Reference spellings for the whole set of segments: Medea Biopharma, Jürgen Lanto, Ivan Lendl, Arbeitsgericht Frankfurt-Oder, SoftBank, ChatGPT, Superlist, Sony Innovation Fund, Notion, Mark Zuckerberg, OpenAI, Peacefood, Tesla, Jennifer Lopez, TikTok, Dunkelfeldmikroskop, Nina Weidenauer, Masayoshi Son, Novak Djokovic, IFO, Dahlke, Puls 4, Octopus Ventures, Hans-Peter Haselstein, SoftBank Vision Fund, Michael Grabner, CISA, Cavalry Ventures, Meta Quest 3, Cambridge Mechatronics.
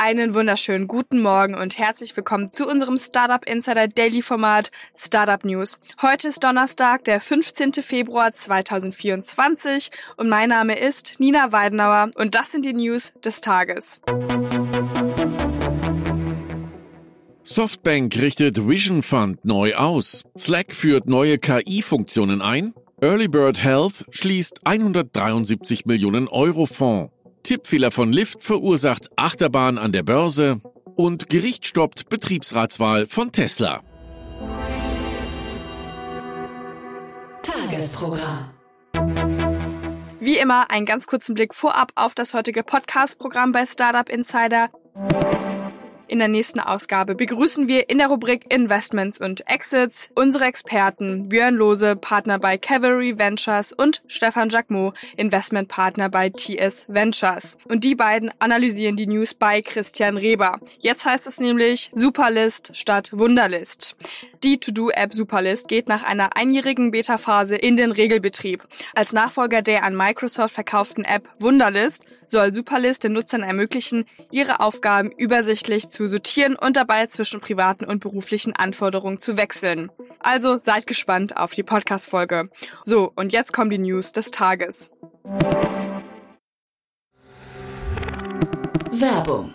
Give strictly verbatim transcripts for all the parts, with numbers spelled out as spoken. Einen wunderschönen guten Morgen und herzlich willkommen zu unserem Startup Insider Daily Format Startup News. Heute ist Donnerstag, der fünfzehnten Februar zweitausendvierundzwanzig und mein Name ist Nina Weidenauer und das sind die News des Tages. SoftBank richtet Vision Fund neu aus. Slack führt neue K I-Funktionen ein. Earlybird Health schließt hundertdreiundsiebzig Millionen Euro Fonds. Tippfehler von Lyft verursacht Achterbahn an der Börse und Gericht stoppt Betriebsratswahl von Tesla. Tagesprogramm. Wie immer einen ganz kurzen Blick vorab auf das heutige Podcast-Programm bei Startup Insider. In der nächsten Ausgabe begrüßen wir in der Rubrik Investments und Exits unsere Experten Björn Lohse, Partner bei Cavalry Ventures und Stefan Jacquemot, Investmentpartner bei T S Ventures. Und die beiden analysieren die News bei Christian Reber. Jetzt heißt es nämlich Superlist statt Wunderlist. Die To-Do-App Superlist geht nach einer einjährigen Beta-Phase in den Regelbetrieb. Als Nachfolger der an Microsoft verkauften App Wunderlist soll Superlist den Nutzern ermöglichen, ihre Aufgaben übersichtlich zu sortieren und dabei zwischen privaten und beruflichen Anforderungen zu wechseln. Also seid gespannt auf die Podcast-Folge. So, und jetzt kommen die News des Tages. Werbung.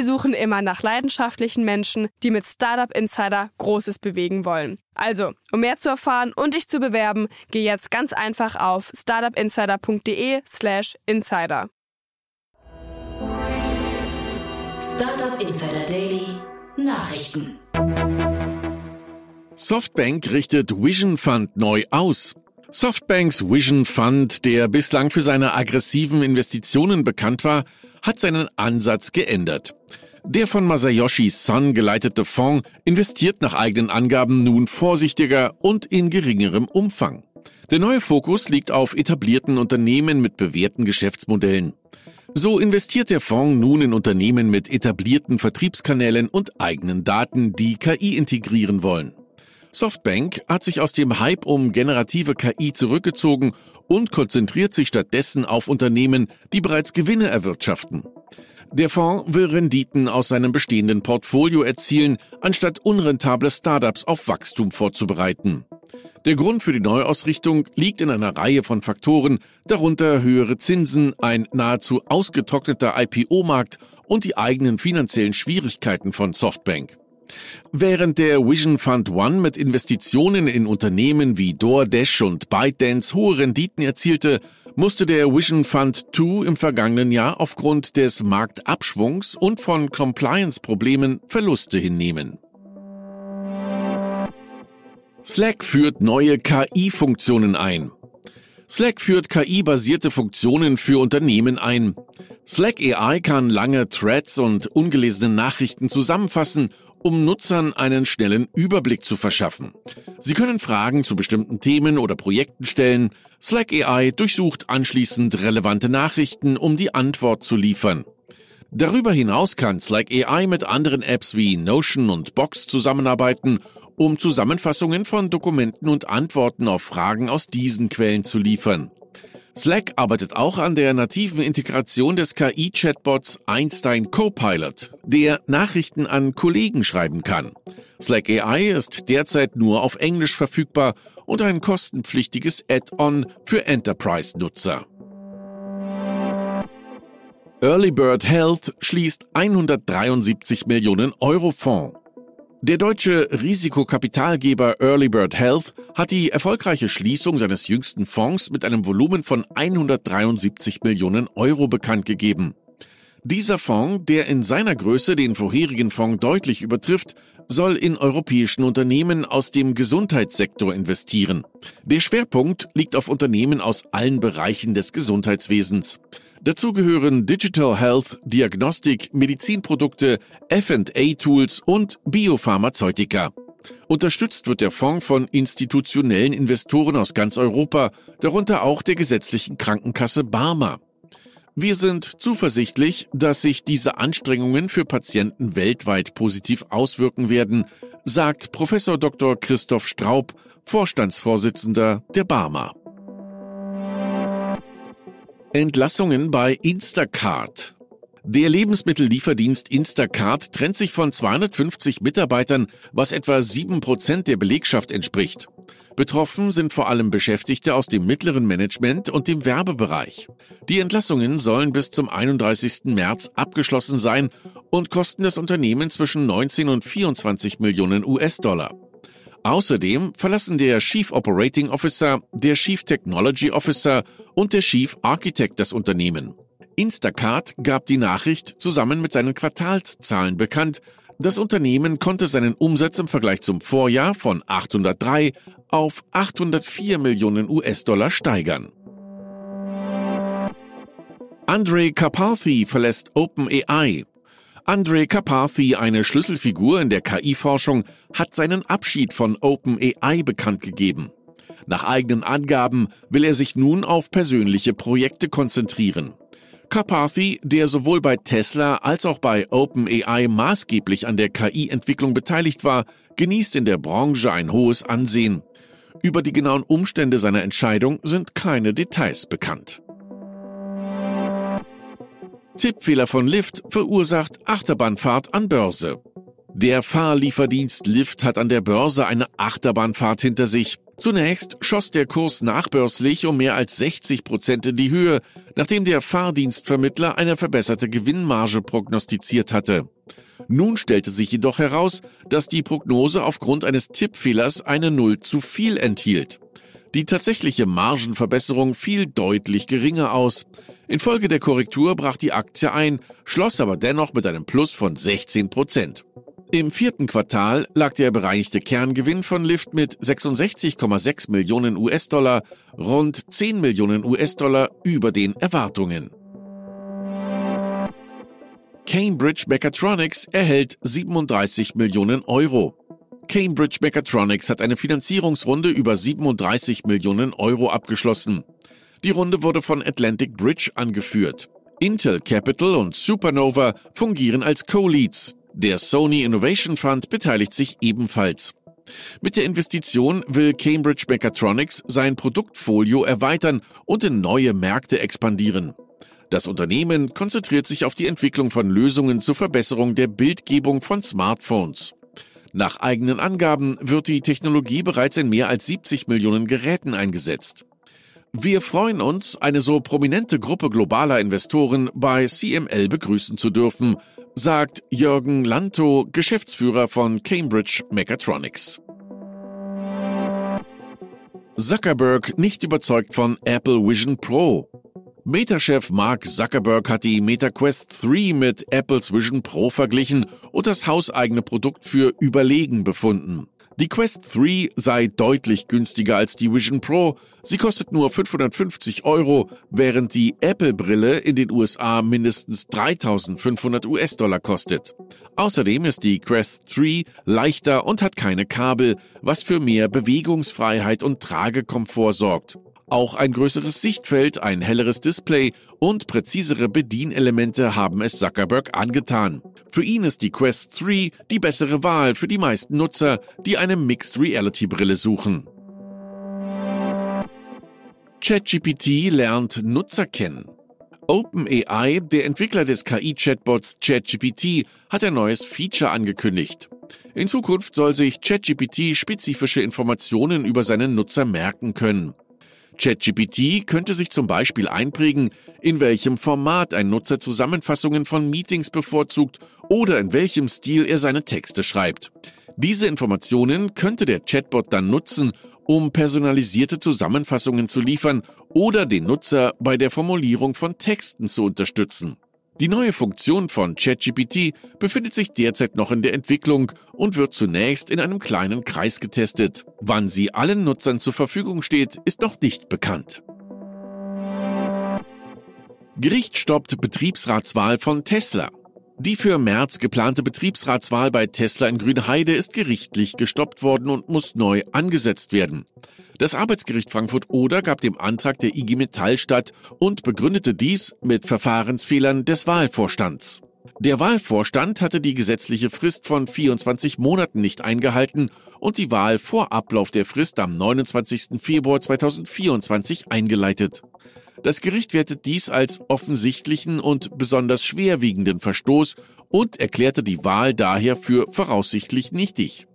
suchen immer nach leidenschaftlichen Menschen, die mit Startup Insider Großes bewegen wollen. Also, um mehr zu erfahren und dich zu bewerben, geh jetzt ganz einfach auf startup insider Punkt d e slash insider. Startup Insider Daily Nachrichten. SoftBank richtet Vision Fund neu aus. SoftBanks Vision Fund, der bislang für seine aggressiven Investitionen bekannt war, hat seinen Ansatz geändert. Der von Masayoshi Son geleitete Fonds investiert nach eigenen Angaben nun vorsichtiger und in geringerem Umfang. Der neue Fokus liegt auf etablierten Unternehmen mit bewährten Geschäftsmodellen. So investiert der Fonds nun in Unternehmen mit etablierten Vertriebskanälen und eigenen Daten, die K I integrieren wollen. SoftBank hat sich aus dem Hype um generative K I zurückgezogen und konzentriert sich stattdessen auf Unternehmen, die bereits Gewinne erwirtschaften. Der Fonds will Renditen aus seinem bestehenden Portfolio erzielen, anstatt unrentable Startups auf Wachstum vorzubereiten. Der Grund für die Neuausrichtung liegt in einer Reihe von Faktoren, darunter höhere Zinsen, ein nahezu ausgetrockneter I P O-Markt und die eigenen finanziellen Schwierigkeiten von SoftBank. Während der Vision Fund One mit Investitionen in Unternehmen wie DoorDash und ByteDance hohe Renditen erzielte, musste der Vision Fund zwei im vergangenen Jahr aufgrund des Marktabschwungs und von Compliance-Problemen Verluste hinnehmen. Slack führt neue K I-Funktionen ein. Slack führt K I-basierte Funktionen für Unternehmen ein. Slack A I kann lange Threads und ungelesene Nachrichten zusammenfassen, um Nutzern einen schnellen Überblick zu verschaffen. Sie können Fragen zu bestimmten Themen oder Projekten stellen. Slack A I durchsucht anschließend relevante Nachrichten, um die Antwort zu liefern. Darüber hinaus kann Slack A I mit anderen Apps wie Notion und Box zusammenarbeiten, um Zusammenfassungen von Dokumenten und Antworten auf Fragen aus diesen Quellen zu liefern. Slack arbeitet auch an der nativen Integration des K I-Chatbots Einstein Copilot, der Nachrichten an Kollegen schreiben kann. Slack A I ist derzeit nur auf Englisch verfügbar und ein kostenpflichtiges Add-on für Enterprise-Nutzer. Earlybird Health schließt hundertdreiundsiebzig Millionen Euro Fonds. Der deutsche Risikokapitalgeber Earlybird Health hat die erfolgreiche Schließung seines jüngsten Fonds mit einem Volumen von hundertdreiundsiebzig Millionen Euro bekannt gegeben. Dieser Fonds, der in seiner Größe den vorherigen Fonds deutlich übertrifft, soll in europäischen Unternehmen aus dem Gesundheitssektor investieren. Der Schwerpunkt liegt auf Unternehmen aus allen Bereichen des Gesundheitswesens. Dazu gehören Digital Health, Diagnostik, Medizinprodukte, F and A Tools und Biopharmazeutika. Unterstützt wird der Fonds von institutionellen Investoren aus ganz Europa, darunter auch der gesetzlichen Krankenkasse Barmer. Wir sind zuversichtlich, dass sich diese Anstrengungen für Patienten weltweit positiv auswirken werden, sagt Professor Doktor Christoph Straub, Vorstandsvorsitzender der Barmer. Entlassungen bei Instacart. Der Lebensmittellieferdienst Instacart trennt sich von zweihundertfünfzig Mitarbeitern, was etwa sieben Prozent der Belegschaft entspricht. Betroffen sind vor allem Beschäftigte aus dem mittleren Management und dem Werbebereich. Die Entlassungen sollen bis zum einunddreißigsten März abgeschlossen sein und kosten das Unternehmen zwischen neunzehn und vierundzwanzig Millionen U S Dollar. Außerdem verlassen der Chief Operating Officer, der Chief Technology Officer und der Chief Architect das Unternehmen. Instacart gab die Nachricht zusammen mit seinen Quartalszahlen bekannt. Das Unternehmen konnte seinen Umsatz im Vergleich zum Vorjahr von achthundertdrei auf achthundertvier Millionen U S Dollar steigern. Andrej Karpathy verlässt OpenAI. Andrej Karpathy, eine Schlüsselfigur in der K I-Forschung, hat seinen Abschied von OpenAI bekannt gegeben. Nach eigenen Angaben will er sich nun auf persönliche Projekte konzentrieren. Karpathy, der sowohl bei Tesla als auch bei OpenAI maßgeblich an der K I-Entwicklung beteiligt war, genießt in der Branche ein hohes Ansehen. Über die genauen Umstände seiner Entscheidung sind keine Details bekannt. Tippfehler von Lyft verursacht Achterbahnfahrt an Börse. Der Fahrlieferdienst Lyft hat an der Börse eine Achterbahnfahrt hinter sich. Zunächst schoss der Kurs nachbörslich um mehr als sechzig Prozent in die Höhe, nachdem der Fahrdienstvermittler eine verbesserte Gewinnmarge prognostiziert hatte. Nun stellte sich jedoch heraus, dass die Prognose aufgrund eines Tippfehlers eine Null zu viel enthielt. Die tatsächliche Margenverbesserung fiel deutlich geringer aus. Infolge der Korrektur brach die Aktie ein, schloss aber dennoch mit einem Plus von sechzehn Prozent. Im vierten Quartal lag der bereinigte Kerngewinn von Lyft mit sechsundsechzig Komma sechs Millionen U S Dollar, rund zehn Millionen U S Dollar über den Erwartungen. Cambridge Mechatronics erhält siebenunddreißig Millionen Euro. Cambridge Mechatronics hat eine Finanzierungsrunde über siebenunddreißig Millionen Euro abgeschlossen. Die Runde wurde von Atlantic Bridge angeführt. Intel Capital und Supernova fungieren als Co-Leads. Der Sony Innovation Fund beteiligt sich ebenfalls. Mit der Investition will Cambridge Mechatronics sein Produktportfolio erweitern und in neue Märkte expandieren. Das Unternehmen konzentriert sich auf die Entwicklung von Lösungen zur Verbesserung der Bildgebung von Smartphones. Nach eigenen Angaben wird die Technologie bereits in mehr als siebzig Millionen Geräten eingesetzt. Wir freuen uns, eine so prominente Gruppe globaler Investoren bei C M L begrüßen zu dürfen, sagt Jürgen Lanto, Geschäftsführer von Cambridge Mechatronics. Zuckerberg nicht überzeugt von Apple Vision Pro. Meta-Chef Mark Zuckerberg hat die Meta Quest drei mit Apples Vision Pro verglichen und das hauseigene Produkt für überlegen befunden. Die Quest drei sei deutlich günstiger als die Vision Pro. Sie kostet nur fünfhundertfünfzig Euro, während die Apple-Brille in den U S A mindestens dreitausendfünfhundert U S Dollar kostet. Außerdem ist die Quest drei leichter und hat keine Kabel, was für mehr Bewegungsfreiheit und Tragekomfort sorgt. Auch ein größeres Sichtfeld, ein helleres Display und präzisere Bedienelemente haben es Zuckerberg angetan. Für ihn ist die Quest drei die bessere Wahl für die meisten Nutzer, die eine Mixed-Reality-Brille suchen. ChatGPT lernt Nutzer kennen. OpenAI, der Entwickler des K I-Chatbots ChatGPT, hat ein neues Feature angekündigt. In Zukunft soll sich ChatGPT spezifische Informationen über seine Nutzer merken können. ChatGPT könnte sich zum Beispiel einprägen, in welchem Format ein Nutzer Zusammenfassungen von Meetings bevorzugt oder in welchem Stil er seine Texte schreibt. Diese Informationen könnte der Chatbot dann nutzen, um personalisierte Zusammenfassungen zu liefern oder den Nutzer bei der Formulierung von Texten zu unterstützen. Die neue Funktion von ChatGPT befindet sich derzeit noch in der Entwicklung und wird zunächst in einem kleinen Kreis getestet. Wann sie allen Nutzern zur Verfügung steht, ist noch nicht bekannt. Gericht stoppt Betriebsratswahl von Tesla. Die für März geplante Betriebsratswahl bei Tesla in Grünheide ist gerichtlich gestoppt worden und muss neu angesetzt werden. Das Arbeitsgericht Frankfurt-Oder gab dem Antrag der I G Metall statt und begründete dies mit Verfahrensfehlern des Wahlvorstands. Der Wahlvorstand hatte die gesetzliche Frist von vierundzwanzig Monaten nicht eingehalten und die Wahl vor Ablauf der Frist am neunundzwanzigsten Februar zweitausendvierundzwanzig eingeleitet. Das Gericht wertet dies als offensichtlichen und besonders schwerwiegenden Verstoß und erklärte die Wahl daher für voraussichtlich nichtig.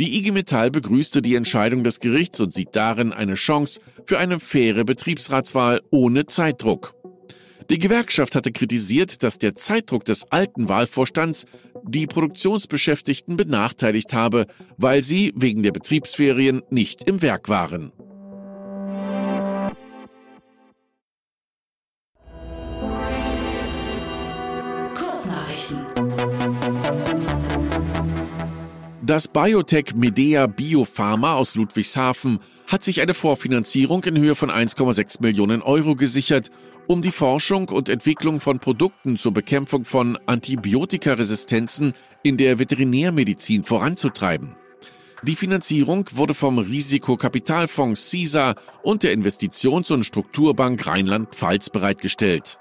Die I G Metall begrüßte die Entscheidung des Gerichts und sieht darin eine Chance für eine faire Betriebsratswahl ohne Zeitdruck. Die Gewerkschaft hatte kritisiert, dass der Zeitdruck des alten Wahlvorstands die Produktionsbeschäftigten benachteiligt habe, weil sie wegen der Betriebsferien nicht im Werk waren. Das Biotech Medea Biopharma aus Ludwigshafen hat sich eine Vorfinanzierung in Höhe von eins Komma sechs Millionen Euro gesichert, um die Forschung und Entwicklung von Produkten zur Bekämpfung von Antibiotikaresistenzen in der Veterinärmedizin voranzutreiben. Die Finanzierung wurde vom Risikokapitalfonds C I S A und der Investitions- und Strukturbank Rheinland-Pfalz bereitgestellt.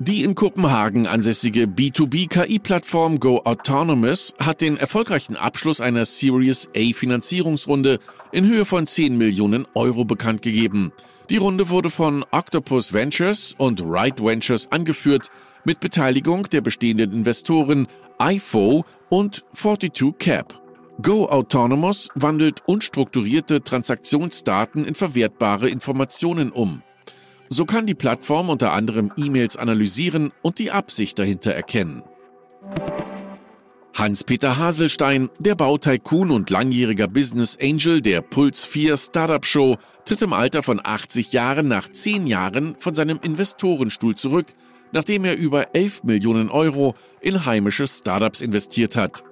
Die in Kopenhagen ansässige B zwei B K I-Plattform Go Autonomous hat den erfolgreichen Abschluss einer Series A Finanzierungsrunde in Höhe von zehn Millionen Euro bekannt gegeben. Die Runde wurde von Octopus Ventures und Right Ventures angeführt, mit Beteiligung der bestehenden Investoren I F O und zweiundvierzig Cap. Go Autonomous wandelt unstrukturierte Transaktionsdaten in verwertbare Informationen um. So kann die Plattform unter anderem E-Mails analysieren und die Absicht dahinter erkennen. Hans-Peter Haselstein, der Bautycoon und langjähriger Business Angel der Puls vier Startup Show, tritt im Alter von achtzig Jahren nach zehn Jahren von seinem Investorenstuhl zurück, nachdem er über elf Millionen Euro in heimische Startups investiert hat.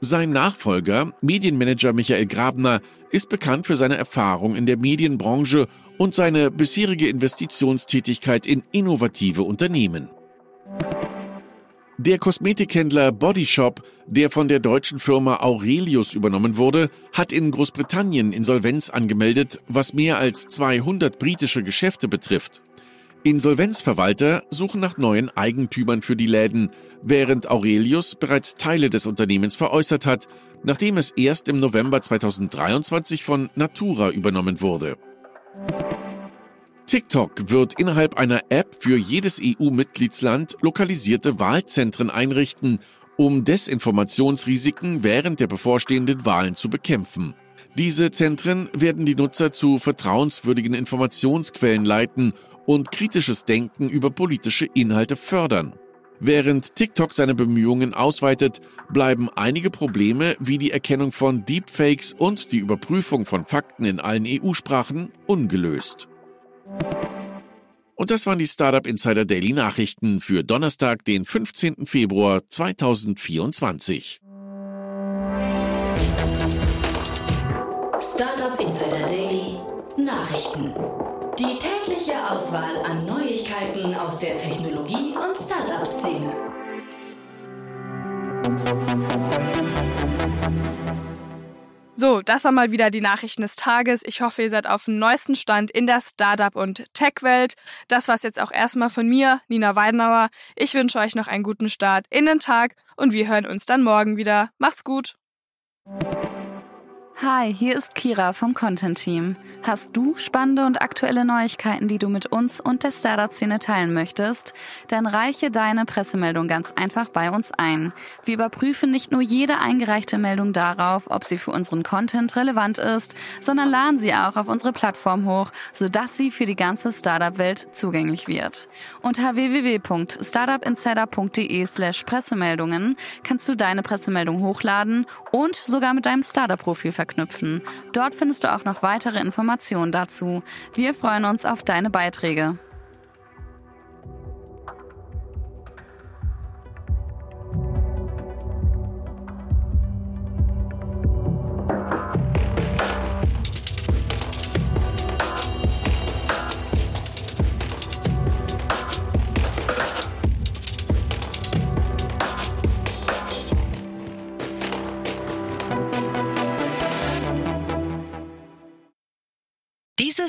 Sein Nachfolger, Medienmanager Michael Grabner, ist bekannt für seine Erfahrung in der Medienbranche und seine bisherige Investitionstätigkeit in innovative Unternehmen. Der Kosmetikhändler Body Shop, der von der deutschen Firma Aurelius übernommen wurde, hat in Großbritannien Insolvenz angemeldet, was mehr als zweihundert britische Geschäfte betrifft. Insolvenzverwalter suchen nach neuen Eigentümern für die Läden, während Aurelius bereits Teile des Unternehmens veräußert hat, nachdem es erst im November zweitausenddreiundzwanzig von Natura übernommen wurde. TikTok wird innerhalb einer App für jedes E U-Mitgliedsland lokalisierte Wahlzentren einrichten, um Desinformationsrisiken während der bevorstehenden Wahlen zu bekämpfen. Diese Zentren werden die Nutzer zu vertrauenswürdigen Informationsquellen leiten und kritisches Denken über politische Inhalte fördern. Während TikTok seine Bemühungen ausweitet, bleiben einige Probleme wie die Erkennung von Deepfakes und die Überprüfung von Fakten in allen E U-Sprachen ungelöst. Und das waren die Startup Insider Daily Nachrichten für Donnerstag, den fünfzehnten Februar zweitausendvierundzwanzig. Startup Insider Daily Nachrichten. Die tägliche Auswahl an Neuigkeiten aus der Technologie- und Startup-Szene. So, das war mal wieder die Nachrichten des Tages. Ich hoffe, ihr seid auf dem neuesten Stand in der Startup- und Tech-Welt. Das war's jetzt auch erstmal von mir, Nina Weidenauer. Ich wünsche euch noch einen guten Start in den Tag und wir hören uns dann morgen wieder. Macht's gut! Hi, hier ist Kira vom Content-Team. Hast du spannende und aktuelle Neuigkeiten, die du mit uns und der Startup-Szene teilen möchtest? Dann reiche deine Pressemeldung ganz einfach bei uns ein. Wir überprüfen nicht nur jede eingereichte Meldung darauf, ob sie für unseren Content relevant ist, sondern laden sie auch auf unsere Plattform hoch, sodass sie für die ganze Startup-Welt zugänglich wird. Unter w w w punkt startup insider punkt d e slash pressemeldungen kannst du deine Pressemeldung hochladen und sogar mit deinem Startup-Profil verknüpfen. Knüpfen. Dort findest du auch noch weitere Informationen dazu. Wir freuen uns auf deine Beiträge. Diese